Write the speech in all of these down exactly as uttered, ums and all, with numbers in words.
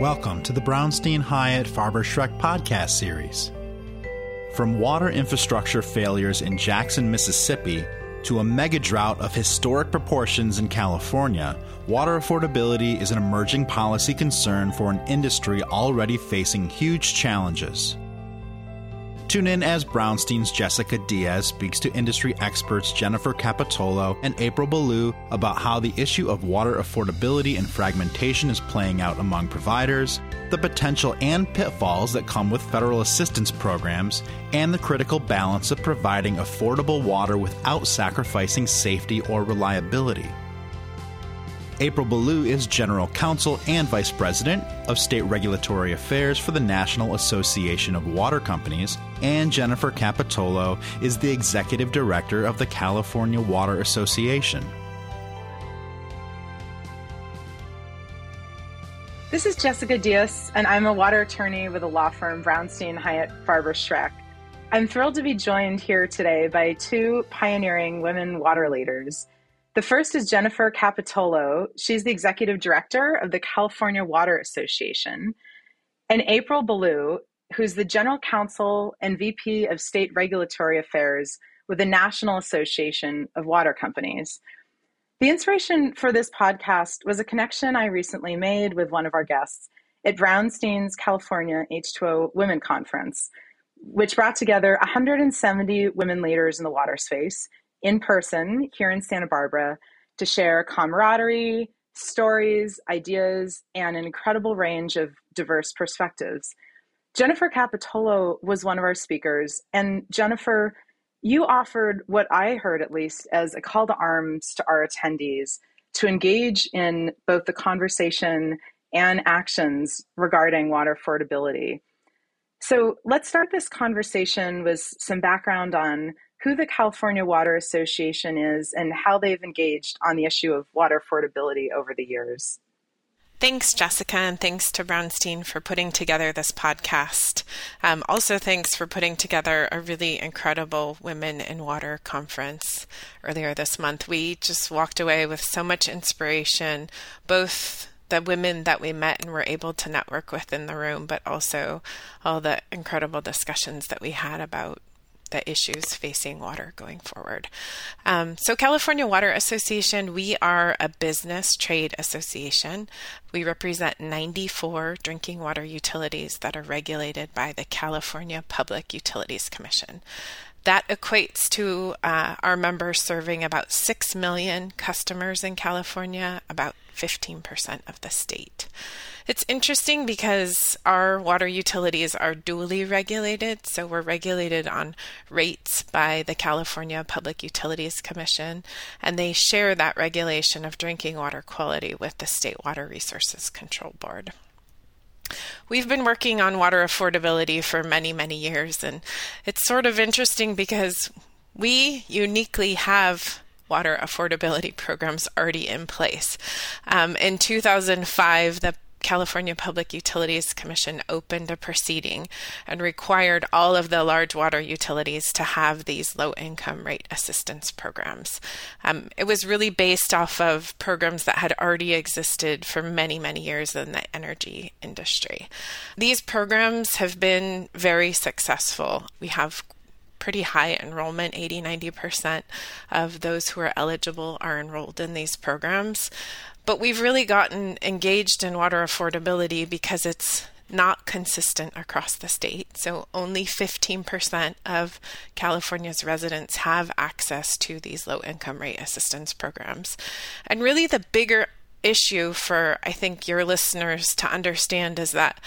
Welcome to the Brownstein Hyatt Farber Schreck podcast series. From water infrastructure failures in Jackson, Mississippi, to a mega drought of historic proportions in California, water affordability is an emerging policy concern for an industry already facing huge challenges. Tune in as Brownstein's Jessica Diaz speaks to industry experts Jennifer Capitolo and April Ballou about how the issue of water affordability and fragmentation is playing out among providers, the potential and pitfalls that come with federal assistance programs, and the critical balance of providing affordable water without sacrificing safety or reliability. April Ballou is General Counsel and Vice President of State Regulatory Affairs for the National Association of Water Companies, and Jennifer Capitolo is the Executive Director of the California Water Association. This is Jessica Diaz, and I'm a water attorney with the law firm Brownstein Hyatt Farber Schreck. I'm thrilled to be joined here today by two pioneering women water leaders. The first is Jennifer Capitolo. She's the executive director of the California Water Association. And April Ballou, who's the general counsel and V P of State Regulatory Affairs with the National Association of Water Companies. The inspiration for this podcast was a connection I recently made with one of our guests at Brownstein's California H two O Women Conference, which brought together one hundred seventy women leaders in the water space in person here in Santa Barbara to share camaraderie, stories, ideas, and an incredible range of diverse perspectives. Jennifer Capitolo was one of our speakers, and Jennifer, you offered what I heard at least as a call to arms to our attendees to engage in both the conversation and actions regarding water affordability. So let's start this conversation with some background on who the California Water Association is and how they've engaged on the issue of water affordability over the years. Thanks, Jessica, and thanks to Brownstein for putting together this podcast. Um, also, thanks for putting together a really incredible Women in Water conference earlier this month. We just walked away with so much inspiration, both the women that we met and were able to network with in the room, but also all the incredible discussions that we had about the issues facing water going forward. Um, so California Water Association, we are a business trade association. We represent ninety-four drinking water utilities that are regulated by the California Public Utilities Commission. That equates to uh, our members serving about six million customers in California, about fifteen percent of the state. It's interesting because our water utilities are dually regulated, so we're regulated on rates by the California Public Utilities Commission, and they share that regulation of drinking water quality with the State Water Resources Control Board. We've been working on water affordability for many, many years, and it's sort of interesting because we uniquely have water affordability programs already in place. Um, in two thousand five, the California Public Utilities Commission opened a proceeding and required all of the large water utilities to have these low-income rate assistance programs. Um, it was really based off of programs that had already existed for many, many years in the energy industry. These programs have been very successful. We have pretty high enrollment. eighty to ninety percent of those who are eligible are enrolled in these programs. But we've really gotten engaged in water affordability because it's not consistent across the state. So only fifteen percent of California's residents have access to these low income rate assistance programs. And really the bigger issue for, I think, your listeners to understand is that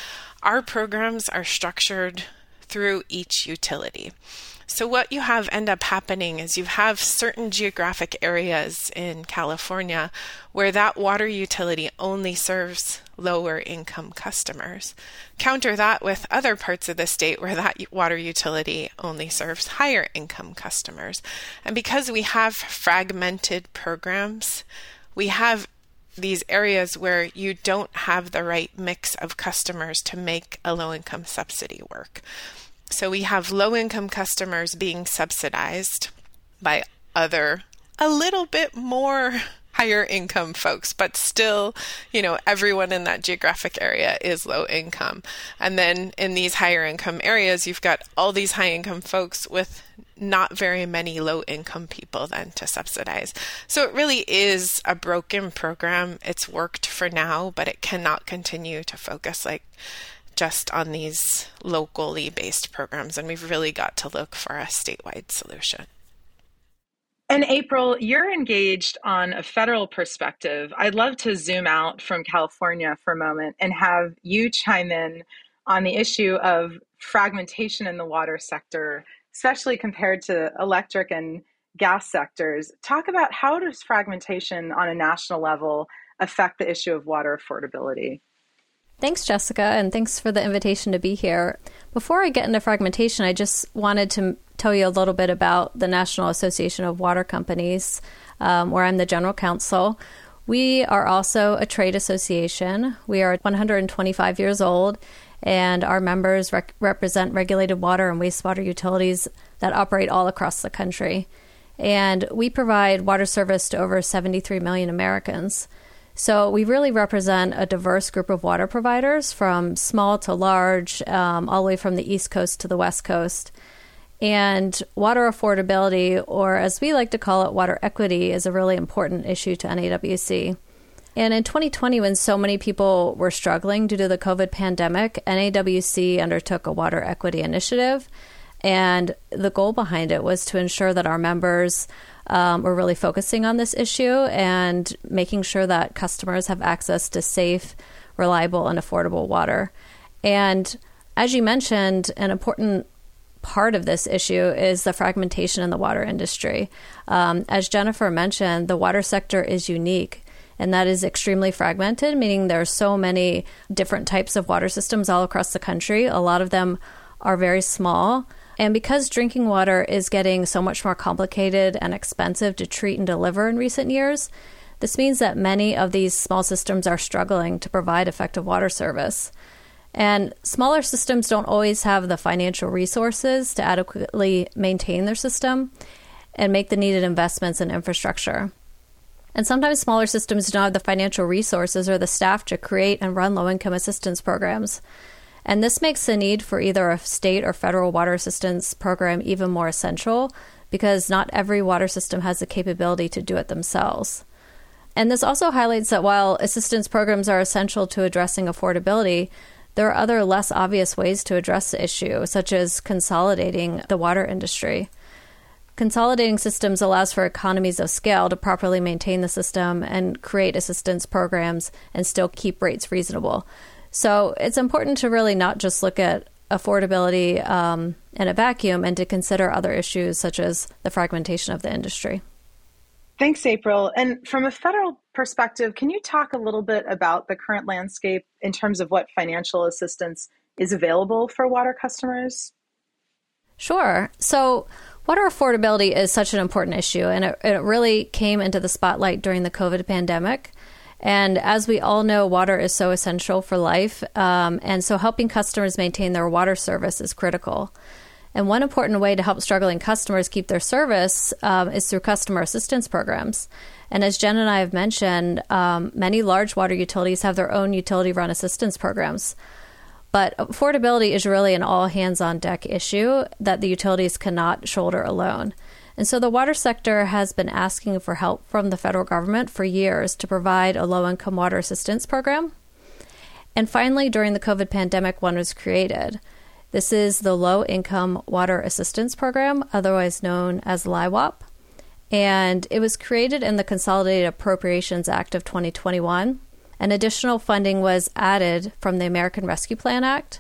our programs are structured through each utility. So what you have end up happening is you have certain geographic areas in California where that water utility only serves lower income customers. Counter that with other parts of the state where that water utility only serves higher income customers. And because we have fragmented programs, we have these areas where you don't have the right mix of customers to make a low-income subsidy work. So we have low-income customers being subsidized by other, a little bit more higher income folks, but still, you know, everyone in that geographic area is low income. And then in these higher income areas, you've got all these high income folks with not very many low income people then to subsidize. So it really is a broken program. It's worked for now, but it cannot continue to focus like just on these locally based programs. And we've really got to look for a statewide solution. And April, you're engaged on a federal perspective. I'd love to zoom out from California for a moment and have you chime in on the issue of fragmentation in the water sector, especially compared to electric and gas sectors. Talk about how does fragmentation on a national level affect the issue of water affordability? Thanks, Jessica, and thanks for the invitation to be here. Before I get into fragmentation, I just wanted to tell you a little bit about the National Association of Water Companies, um, where I'm the general counsel. We are also a trade association. We are one hundred twenty-five years old, and our members rec- represent regulated water and wastewater utilities that operate all across the country. And we provide water service to over seventy-three million Americans. So we really represent a diverse group of water providers from small to large, um, all the way from the East Coast to the West Coast. And water affordability, or as we like to call it, water equity, is a really important issue to N A W C. And in twenty twenty, when so many people were struggling due to the COVID pandemic, N A W C undertook a water equity initiative. And the goal behind it was to ensure that our members um, were really focusing on this issue and making sure that customers have access to safe, reliable, and affordable water. And as you mentioned, an important part of this issue is the fragmentation in the water industry. Um, as Jennifer mentioned, the water sector is unique, and that is extremely fragmented, meaning there are so many different types of water systems all across the country. A lot of them are very small. And because drinking water is getting so much more complicated and expensive to treat and deliver in recent years, this means that many of these small systems are struggling to provide effective water service. And smaller systems don't always have the financial resources to adequately maintain their system and make the needed investments in infrastructure. And sometimes smaller systems don't have the financial resources or the staff to create and run low-income assistance programs. And this makes the need for either a state or federal water assistance program even more essential, because not every water system has the capability to do it themselves. And this also highlights that while assistance programs are essential to addressing affordability, there are other less obvious ways to address the issue, such as consolidating the water industry. Consolidating systems allows for economies of scale to properly maintain the system and create assistance programs and still keep rates reasonable. So it's important to really not just look at affordability um, in a vacuum, and to consider other issues such as the fragmentation of the industry. Thanks, April. And from a federal perspective, can you talk a little bit about the current landscape in terms of what financial assistance is available for water customers? Sure. So water affordability is such an important issue, and it, it really came into the spotlight during the COVID pandemic. And as we all know, water is so essential for life. Um, and so helping customers maintain their water service is critical. And one important way to help struggling customers keep their service um, is through customer assistance programs. And as Jen and I have mentioned, um, many large water utilities have their own utility-run assistance programs. But affordability is really an all-hands-on-deck issue that the utilities cannot shoulder alone. And so the water sector has been asking for help from the federal government for years to provide a low-income water assistance program. And finally, during the COVID pandemic, one was created. This is the Low Income Water Assistance Program, otherwise known as LIWAP. And it was created in the Consolidated Appropriations Act of twenty twenty-one. And additional funding was added from the American Rescue Plan Act.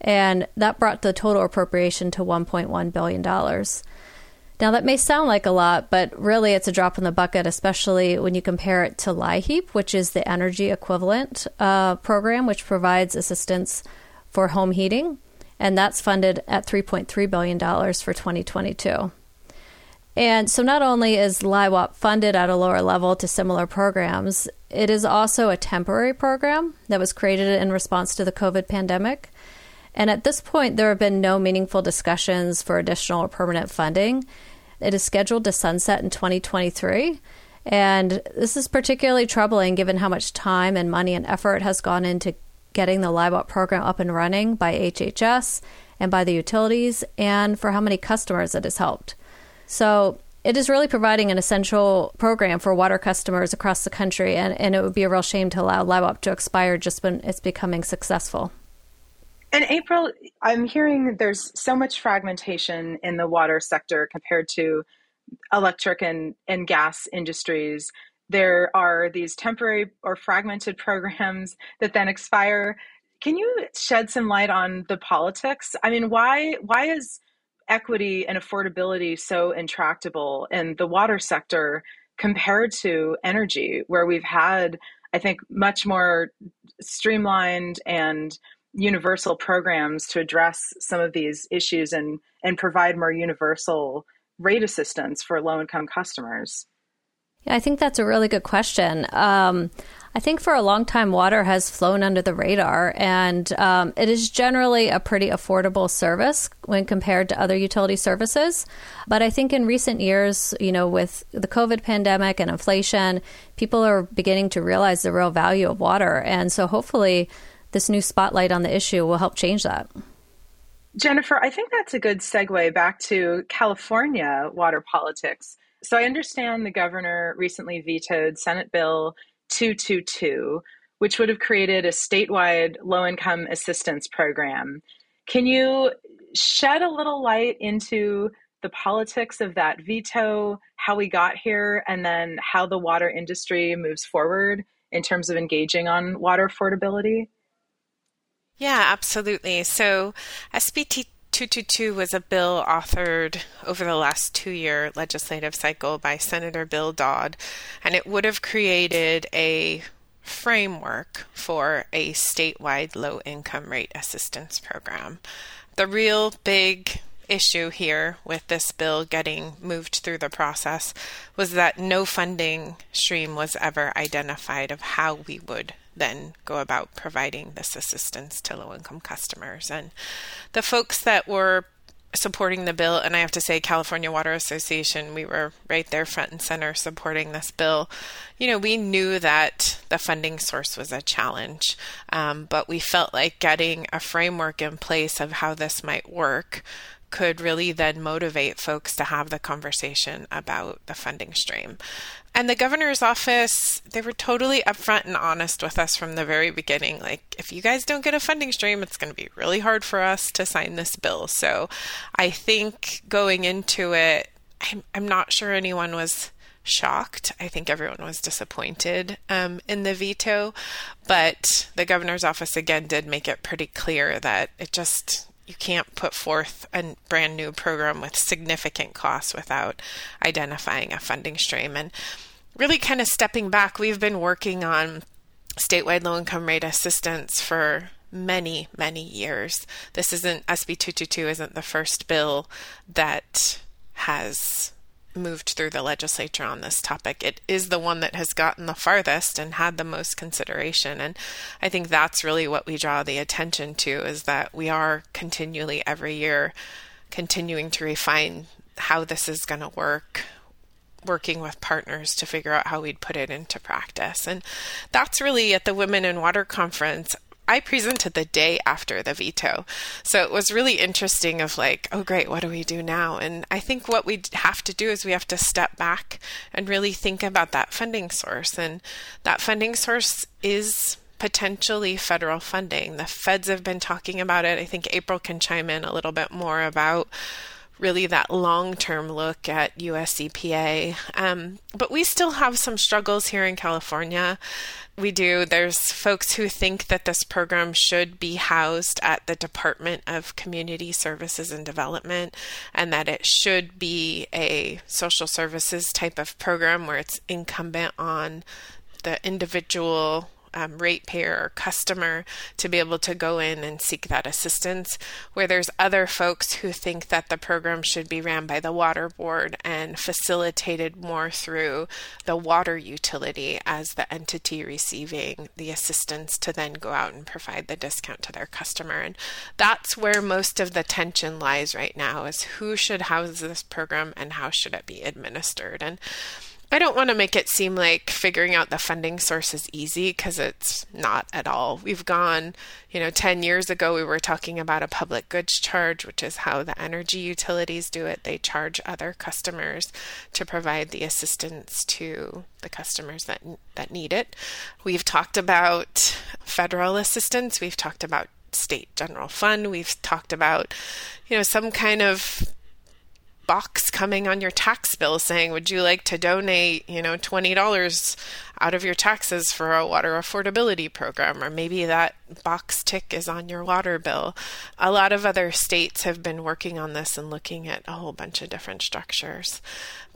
And that brought the total appropriation to one point one billion dollars. Now, that may sound like a lot, but really it's a drop in the bucket, especially when you compare it to LIHEAP, which is the energy equivalent uh, program, which provides assistance for home heating. And that's funded at three point three billion dollars for twenty twenty-two. And so not only is LIWAP funded at a lower level to similar programs, it is also a temporary program that was created in response to the COVID pandemic. And at this point, there have been no meaningful discussions for additional or permanent funding. It is scheduled to sunset in twenty twenty-three, And this is particularly troubling given how much time and money and effort has gone into getting the LIWAP program up and running by H H S and by the utilities, and for how many customers it has helped. So it is really providing an essential program for water customers across the country, and, and it would be a real shame to allow LIWAP to expire just when it's becoming successful. And April, I'm hearing there's so much fragmentation in the water sector compared to electric and, and gas industries. There are these temporary or fragmented programs that then expire. Can you shed some light on the politics? I mean, why why is equity and affordability so intractable in the water sector compared to energy, where we've had, I think, much more streamlined and universal programs to address some of these issues and, and provide more universal rate assistance for low-income customers? Yeah, I think that's a really good question. Um, I think for a long time, water has flown under the radar, and um, it is generally a pretty affordable service when compared to other utility services. But I think in recent years, you know, with the COVID pandemic and inflation, people are beginning to realize the real value of water. And so hopefully this new spotlight on the issue will help change that. Jennifer, I think that's a good segue back to California water politics. So I understand the governor recently vetoed Senate Bill two twenty-two, which would have created a statewide low-income assistance program. Can you shed a little light into the politics of that veto, how we got here, and then how the water industry moves forward in terms of engaging on water affordability? Yeah, absolutely. So S B two twenty-two was a bill authored over the last two-year legislative cycle by Senator Bill Dodd, and it would have created a framework for a statewide low-income rate assistance program. The real big issue here with this bill getting moved through the process was that no funding stream was ever identified of how we would then go about providing this assistance to low-income customers. And the folks that were supporting the bill, and I have to say California Water Association, we were right there front and center supporting this bill. You know, we knew that the funding source was a challenge, um, but we felt like getting a framework in place of how this might work could really then motivate folks to have the conversation about the funding stream. And the governor's office, they were totally upfront and honest with us from the very beginning. Like, if you guys don't get a funding stream, it's going to be really hard for us to sign this bill. So I think going into it, I'm, I'm not sure anyone was shocked. I think everyone was disappointed um, in the veto. But the governor's office, again, did make it pretty clear that it just... you can't put forth a brand new program with significant costs without identifying a funding stream. And really kind of stepping back, we've been working on statewide low-income rate assistance for many, many years. This isn't, S B two twenty-two isn't the first bill that has moved through the legislature on this topic. It is the one that has gotten the farthest and had the most consideration. And I think that's really what we draw the attention to, is that we are continually every year continuing to refine how this is going to work, working with partners to figure out how we'd put it into practice. And that's really at the Women in Water Conference. I presented the day after the veto. So it was really interesting of like, oh, great, what do we do now? And I think what we have to do is we have to step back and really think about that funding source. And that funding source is potentially federal funding. The feds have been talking about it. I think April can chime in a little bit more about really that long-term look at U S E P A. Um, but we still have some struggles here in California. We do. There's folks who think that this program should be housed at the Department of Community Services and Development, and that it should be a social services type of program where it's incumbent on the individual Um, ratepayer or customer to be able to go in and seek that assistance, where there's other folks who think that the program should be ran by the water board and facilitated more through the water utility as the entity receiving the assistance to then go out and provide the discount to their customer. And that's where most of the tension lies right now, is who should house this program and how should it be administered. And I don't want to make it seem like figuring out the funding source is easy, because it's not at all. We've gone, you know, ten years ago, we were talking about a public goods charge, which is how the energy utilities do it. They charge other customers to provide the assistance to the customers that that need it. We've talked about federal assistance. We've talked about state general fund. We've talked about, you know, some kind of box coming on your tax bill saying, would you like to donate, you know, twenty dollars out of your taxes for a water affordability program? Or maybe that box tick is on your water bill. A lot of other states have been working on this and looking at a whole bunch of different structures.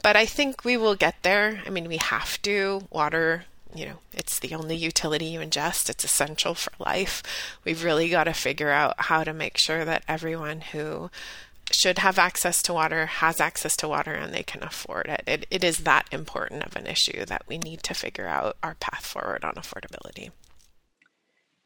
But I think we will get there. I mean, we have to. Water, you know, it's the only utility you ingest. It's essential for life. We've really got to figure out how to make sure that everyone who should have access to water has access to water and they can afford it. It it is that important of an issue that we need to figure out our path forward on affordability.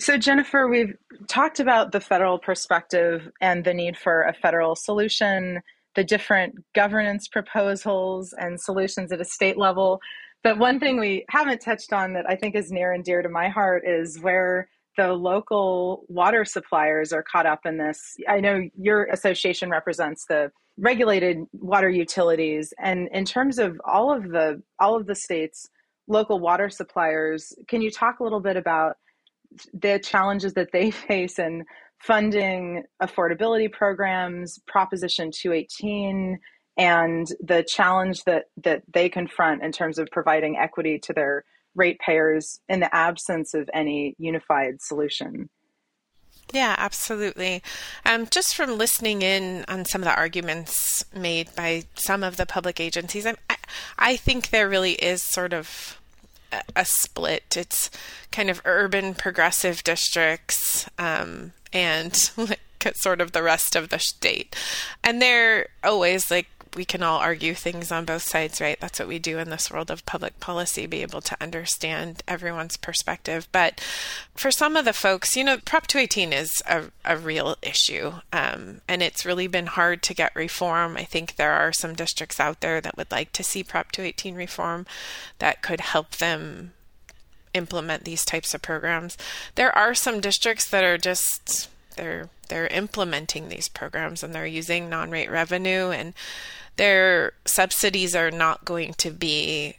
So Jennifer, we've talked about the federal perspective and the need for a federal solution, the different governance proposals and solutions at a state level. But one thing we haven't touched on that I think is near and dear to my heart is where the local water suppliers are caught up in this. I know your association represents the regulated water utilities, and in terms of all of the all of the state's local water suppliers, can you talk a little bit about the challenges that they face in funding affordability programs, Proposition two eighteen, and the challenge that that they confront in terms of providing equity to their ratepayers in the absence of any unified solution? Yeah, absolutely. Um, just from listening in on some of the arguments made by some of the public agencies, I, I think there really is sort of a, a split. It's kind of urban progressive districts um, and like sort of the rest of the state. And they're always like, we can all argue things on both sides, right? That's what we do in this world of public policy, be able to understand everyone's perspective. But for some of the folks, you know, Prop two eighteen is a, a real issue. Um, and it's really been hard to get reform. I think there are some districts out there that would like to see Prop two eighteen reform that could help them implement these types of programs. There are some districts that are just, they're they're implementing these programs and they're using non-rate revenue, and their subsidies are not going to be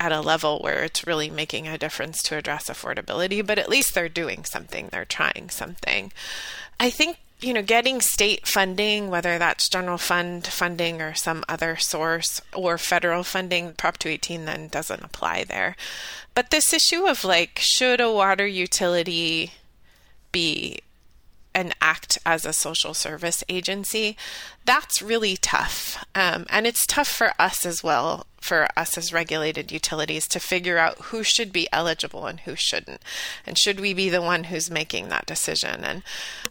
at a level where it's really making a difference to address affordability, but at least they're doing something, they're trying something. I think, you know, getting state funding, whether that's general fund funding or some other source or federal funding, Prop two eighteen then doesn't apply there. But this issue of like, should a water utility be and act as a social service agency, that's really tough. Um, and it's tough for us as well, for us as regulated utilities, to figure out who should be eligible and who shouldn't. And should we be the one who's making that decision? And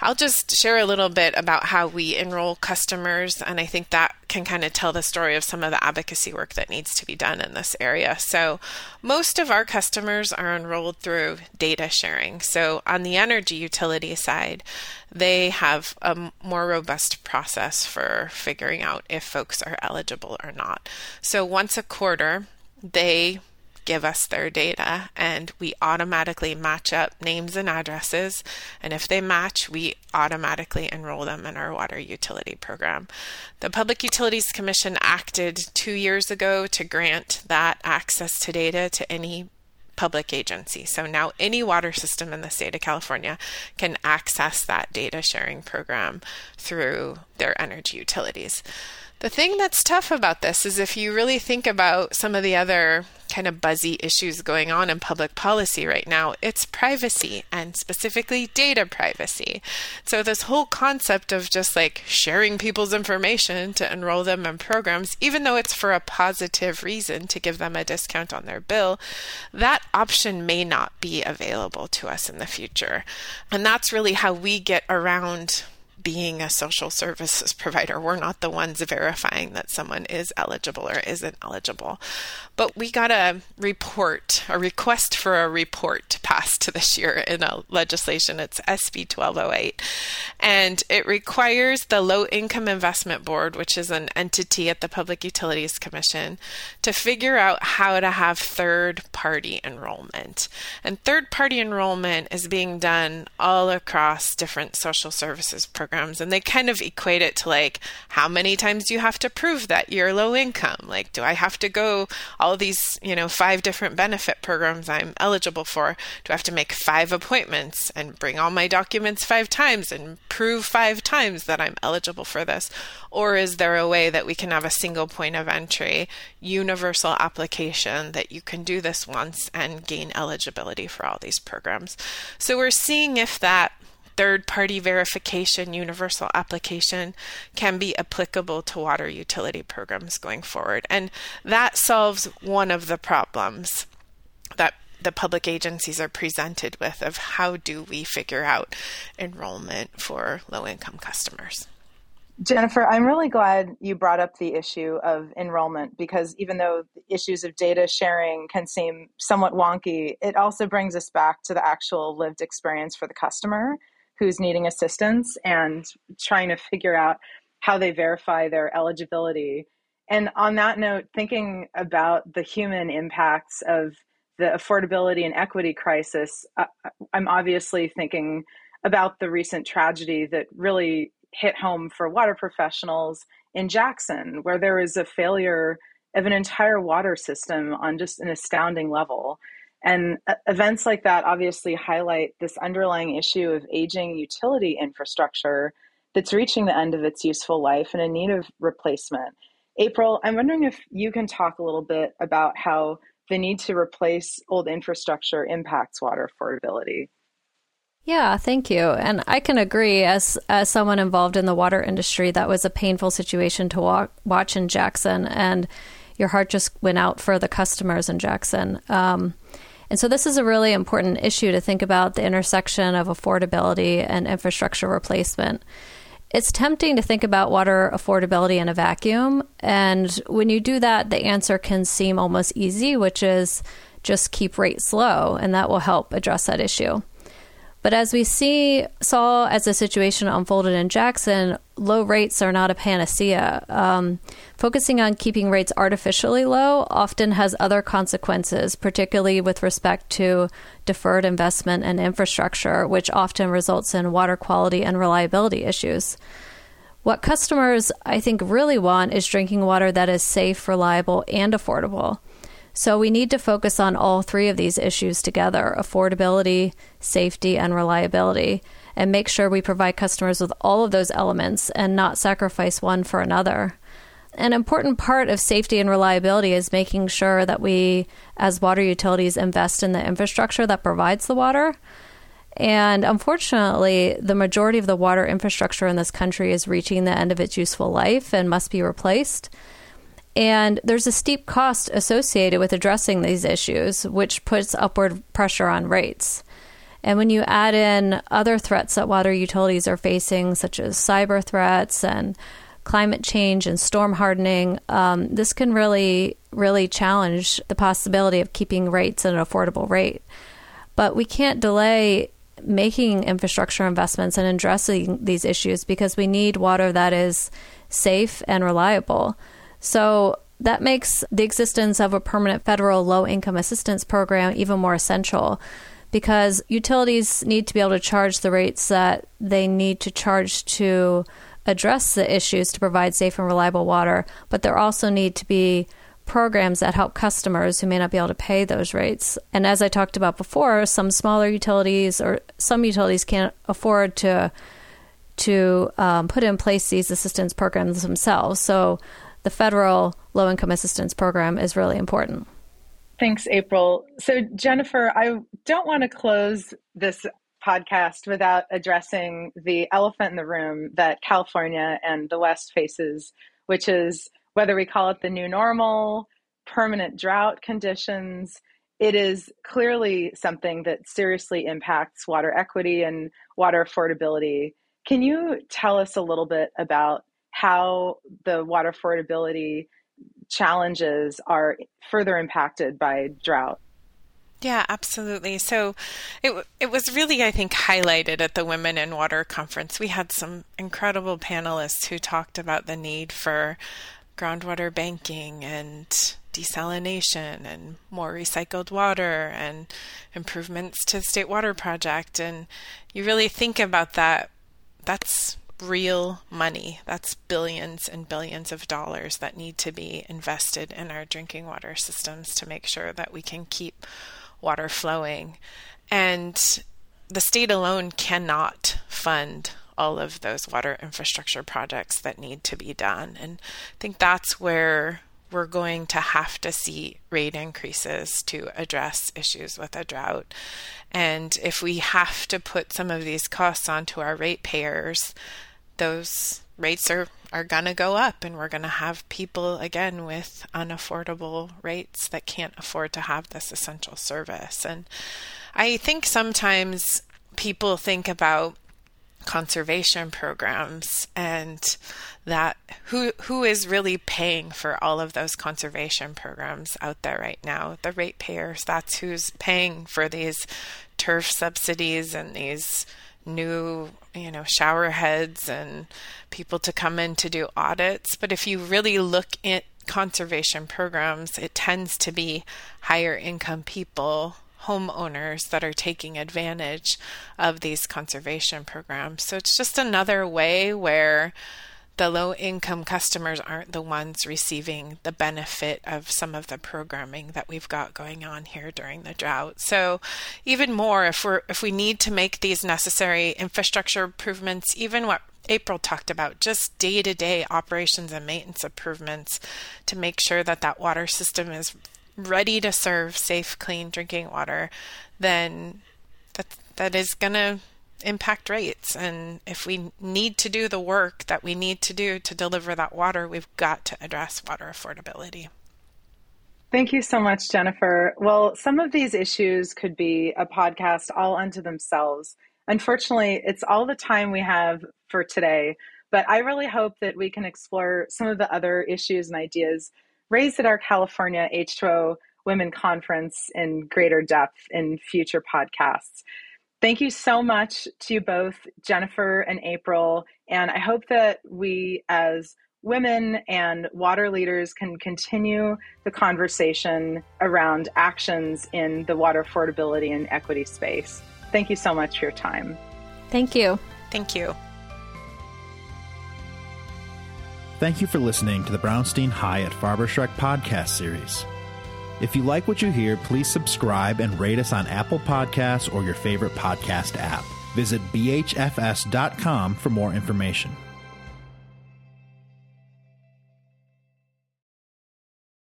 I'll just share a little bit about how we enroll customers. And I think that can kind of tell the story of some of the advocacy work that needs to be done in this area. So most of our customers are enrolled through data sharing. So on the energy utility side, they have a more robust process for figuring out if folks are eligible or not. So once a quarter, they give us their data and we automatically match up names and addresses. And if they match, we automatically enroll them in our water utility program. The Public Utilities Commission acted two years ago to grant that access to data to any public agency. So now any water system in the state of California can access that data sharing program through their energy utilities. The thing that's tough about this is if you really think about some of the other kind of buzzy issues going on in public policy right now, it's privacy and specifically data privacy. So this whole concept of just like sharing people's information to enroll them in programs, even though it's for a positive reason to give them a discount on their bill, that option may not be available to us in the future. And that's really how we get around being a social services provider. We're not the ones verifying that someone is eligible or isn't eligible. But we got a report, a request for a report passed this year in a legislation. It's S B twelve oh eight. And it requires the Low Income Investment Board, which is an entity at the Public Utilities Commission, to figure out how to have third-party enrollment. And third-party enrollment is being done all across different social services programs, and they kind of equate it to like how many times do you have to prove that you're low income? Like, do I have to go all these, you know, five different benefit programs I'm eligible for? Do I have to make five appointments and bring all my documents five times and prove five times that I'm eligible for this? Or is there a way that we can have a single point of entry, universal application that you can do this once and gain eligibility for all these programs? So we're seeing if that third-party verification, universal application can be applicable to water utility programs going forward. And that solves one of the problems that the public agencies are presented with of how do we figure out enrollment for low-income customers. Jennifer, I'm really glad you brought up the issue of enrollment, because even though the issues of data sharing can seem somewhat wonky, it also brings us back to the actual lived experience for the customer who's needing assistance and trying to figure out how they verify their eligibility. And on that note, thinking about the human impacts of the affordability and equity crisis, uh, I'm obviously thinking about the recent tragedy that really hit home for water professionals in Jackson, where there was a failure of an entire water system on just an astounding level. And uh, events like that obviously highlight this underlying issue of aging utility infrastructure that's reaching the end of its useful life and in need of replacement. April, I'm wondering if you can talk a little bit about how the need to replace old infrastructure impacts water affordability. Yeah, thank you. And I can agree, as as someone involved in the water industry, that was a painful situation to walk, watch in Jackson, and your heart just went out for the customers in Jackson. Um, and so this is a really important issue to think about, the intersection of affordability and infrastructure replacement. It's tempting to think about water affordability in a vacuum. And when you do that, the answer can seem almost easy, which is just keep rates low, and that will help address that issue. But as we see, saw as the situation unfolded in Jackson, low rates are not a panacea. Um, focusing on keeping rates artificially low often has other consequences, particularly with respect to deferred investment and infrastructure, which often results in water quality and reliability issues. What customers, I think, really want is drinking water that is safe, reliable, and affordable. So we need to focus on all three of these issues together, affordability, safety, and reliability, and make sure we provide customers with all of those elements and not sacrifice one for another. An important part of safety and reliability is making sure that we, as water utilities, invest in the infrastructure that provides the water. And unfortunately, the majority of the water infrastructure in this country is reaching the end of its useful life and must be replaced. And there's a steep cost associated with addressing these issues, which puts upward pressure on rates. And when you add in other threats that water utilities are facing, such as cyber threats and climate change and storm hardening, um, this can really, really challenge the possibility of keeping rates at an affordable rate. But we can't delay making infrastructure investments and addressing these issues, because we need water that is safe and reliable. So that makes the existence of a permanent federal low-income assistance program even more essential, because utilities need to be able to charge the rates that they need to charge to address the issues to provide safe and reliable water. But there also need to be programs that help customers who may not be able to pay those rates. And as I talked about before, some smaller utilities or some utilities can't afford to, to um, put in place these assistance programs themselves. So the federal low-income assistance program is really important. Thanks, April. So, Jennifer, I don't want to close this podcast without addressing the elephant in the room that California and the West faces, which is whether we call it the new normal, permanent drought conditions. It is clearly something that seriously impacts water equity and water affordability. Can you tell us a little bit about how the water affordability challenges are further impacted by drought? Yeah, absolutely. So it it was really, I think, highlighted at the Women in Water Conference. We had some incredible panelists who talked about the need for groundwater banking and desalination and more recycled water and improvements to the State Water Project. And you really think about that, that's real money. That's billions and billions of dollars that need to be invested in our drinking water systems to make sure that we can keep water flowing. And the state alone cannot fund all of those water infrastructure projects that need to be done. And I think that's where we're going to have to see rate increases to address issues with a drought. And if we have to put some of these costs onto our ratepayers, those rates are, are going to go up, and we're going to have people, again, with unaffordable rates that can't afford to have this essential service. And I think sometimes people think about conservation programs and that who who is really paying for all of those conservation programs out there right now. The ratepayers, that's who's paying for these turf subsidies and these new, you know, shower heads and people to come in to do audits. But if you really look at conservation programs, it tends to be higher income people, homeowners, that are taking advantage of these conservation programs. So it's just another way where the low-income customers aren't the ones receiving the benefit of some of the programming that we've got going on here during the drought. So even more, if we're if we need to make these necessary infrastructure improvements, even what April talked about, just day-to-day operations and maintenance improvements to make sure that that water system is ready to serve safe, clean drinking water, then that that is going to impact rates. And if we need to do the work that we need to do to deliver that water, we've got to address water affordability. Thank you so much, Jennifer. Well, some of these issues could be a podcast all unto themselves. Unfortunately, it's all the time we have for today, but I really hope that we can explore some of the other issues and ideas raised at our California H two O Women Conference in greater depth in future podcasts. Thank you so much to you both, Jennifer and April. And I hope that we as women and water leaders can continue the conversation around actions in the water affordability and equity space. Thank you so much for your time. Thank you. Thank you. Thank you for listening to the Brownstein Hyatt Farber Schreck podcast series. If you like what you hear, please subscribe and rate us on Apple Podcasts or your favorite podcast app. Visit b h f s dot com for more information.